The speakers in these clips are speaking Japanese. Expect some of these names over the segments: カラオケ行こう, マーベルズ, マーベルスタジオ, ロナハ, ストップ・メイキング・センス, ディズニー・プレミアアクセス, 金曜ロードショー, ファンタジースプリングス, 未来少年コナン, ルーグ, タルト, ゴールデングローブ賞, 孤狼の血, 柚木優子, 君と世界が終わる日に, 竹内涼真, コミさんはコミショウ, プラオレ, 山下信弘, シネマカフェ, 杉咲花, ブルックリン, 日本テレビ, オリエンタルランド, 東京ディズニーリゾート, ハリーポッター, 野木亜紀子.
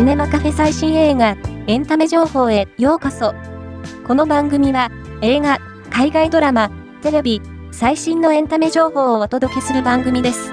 シネマカフェ最新映画、エンタメ情報へようこそ。この番組は、映画、海外ドラマ、テレビ、最新のエンタメ情報をお届けする番組です。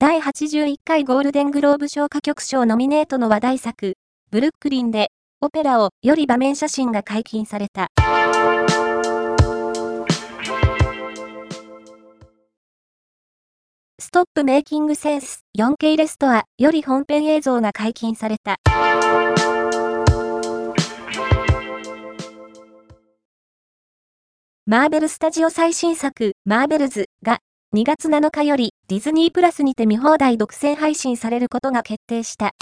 第81回ゴールデングローブ賞歌曲賞ノミネートの話題作、ブルックリンで、オペラをより場面写真が解禁された。ストップメイキングセンス 4K レストアより本編映像が解禁された。マーベルスタジオ最新作、マーベルズが、2月7日よりディズニープラスにて見放題独占配信されることが決定した。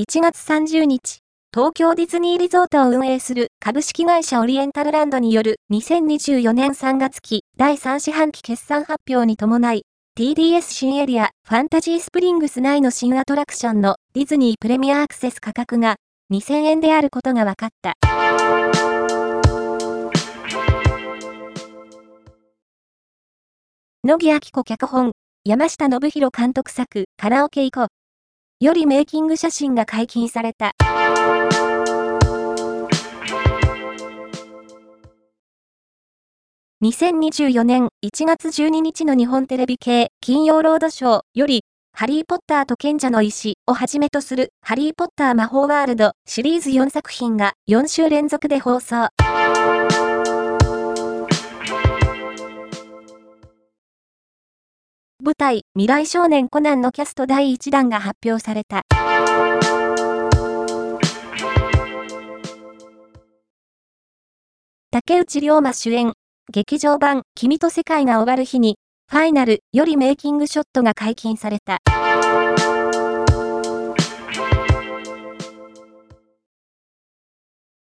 1月30日、東京ディズニーリゾートを運営する株式会社オリエンタルランドによる2024年3月期第3四半期決算発表に伴い、TDS 新エリアファンタジースプリングス内の新アトラクションのディズニープレミアアクセス価格が2000円であることが分かった。野木亜紀子脚本、山下信弘監督作、カラオケ行こう。よりメイキング写真が解禁された。2024年1月12日の日本テレビ系金曜ロードショーより、ハリーポッターと賢者の石をはじめとするハリーポッター魔法ワールドシリーズ4作品が4週連続で放送。舞台、未来少年コナンのキャスト第1弾が発表された。竹内涼真主演、劇場版、君と世界が終わる日に、ファイナルよりメイキングショットが解禁された。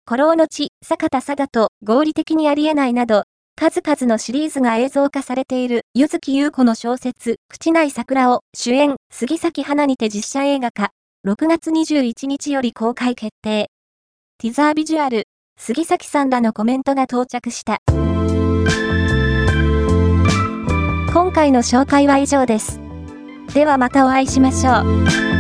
孤狼の血、坂田貞と合理的にありえないなど、数々のシリーズが映像化されている柚木優子の小説、口内桜を主演、杉咲花にて実写映画化、6月21日より公開決定。ティザービジュアル、杉咲さんらのコメントが到着した。今回の紹介は以上です。ではまたお会いしましょう。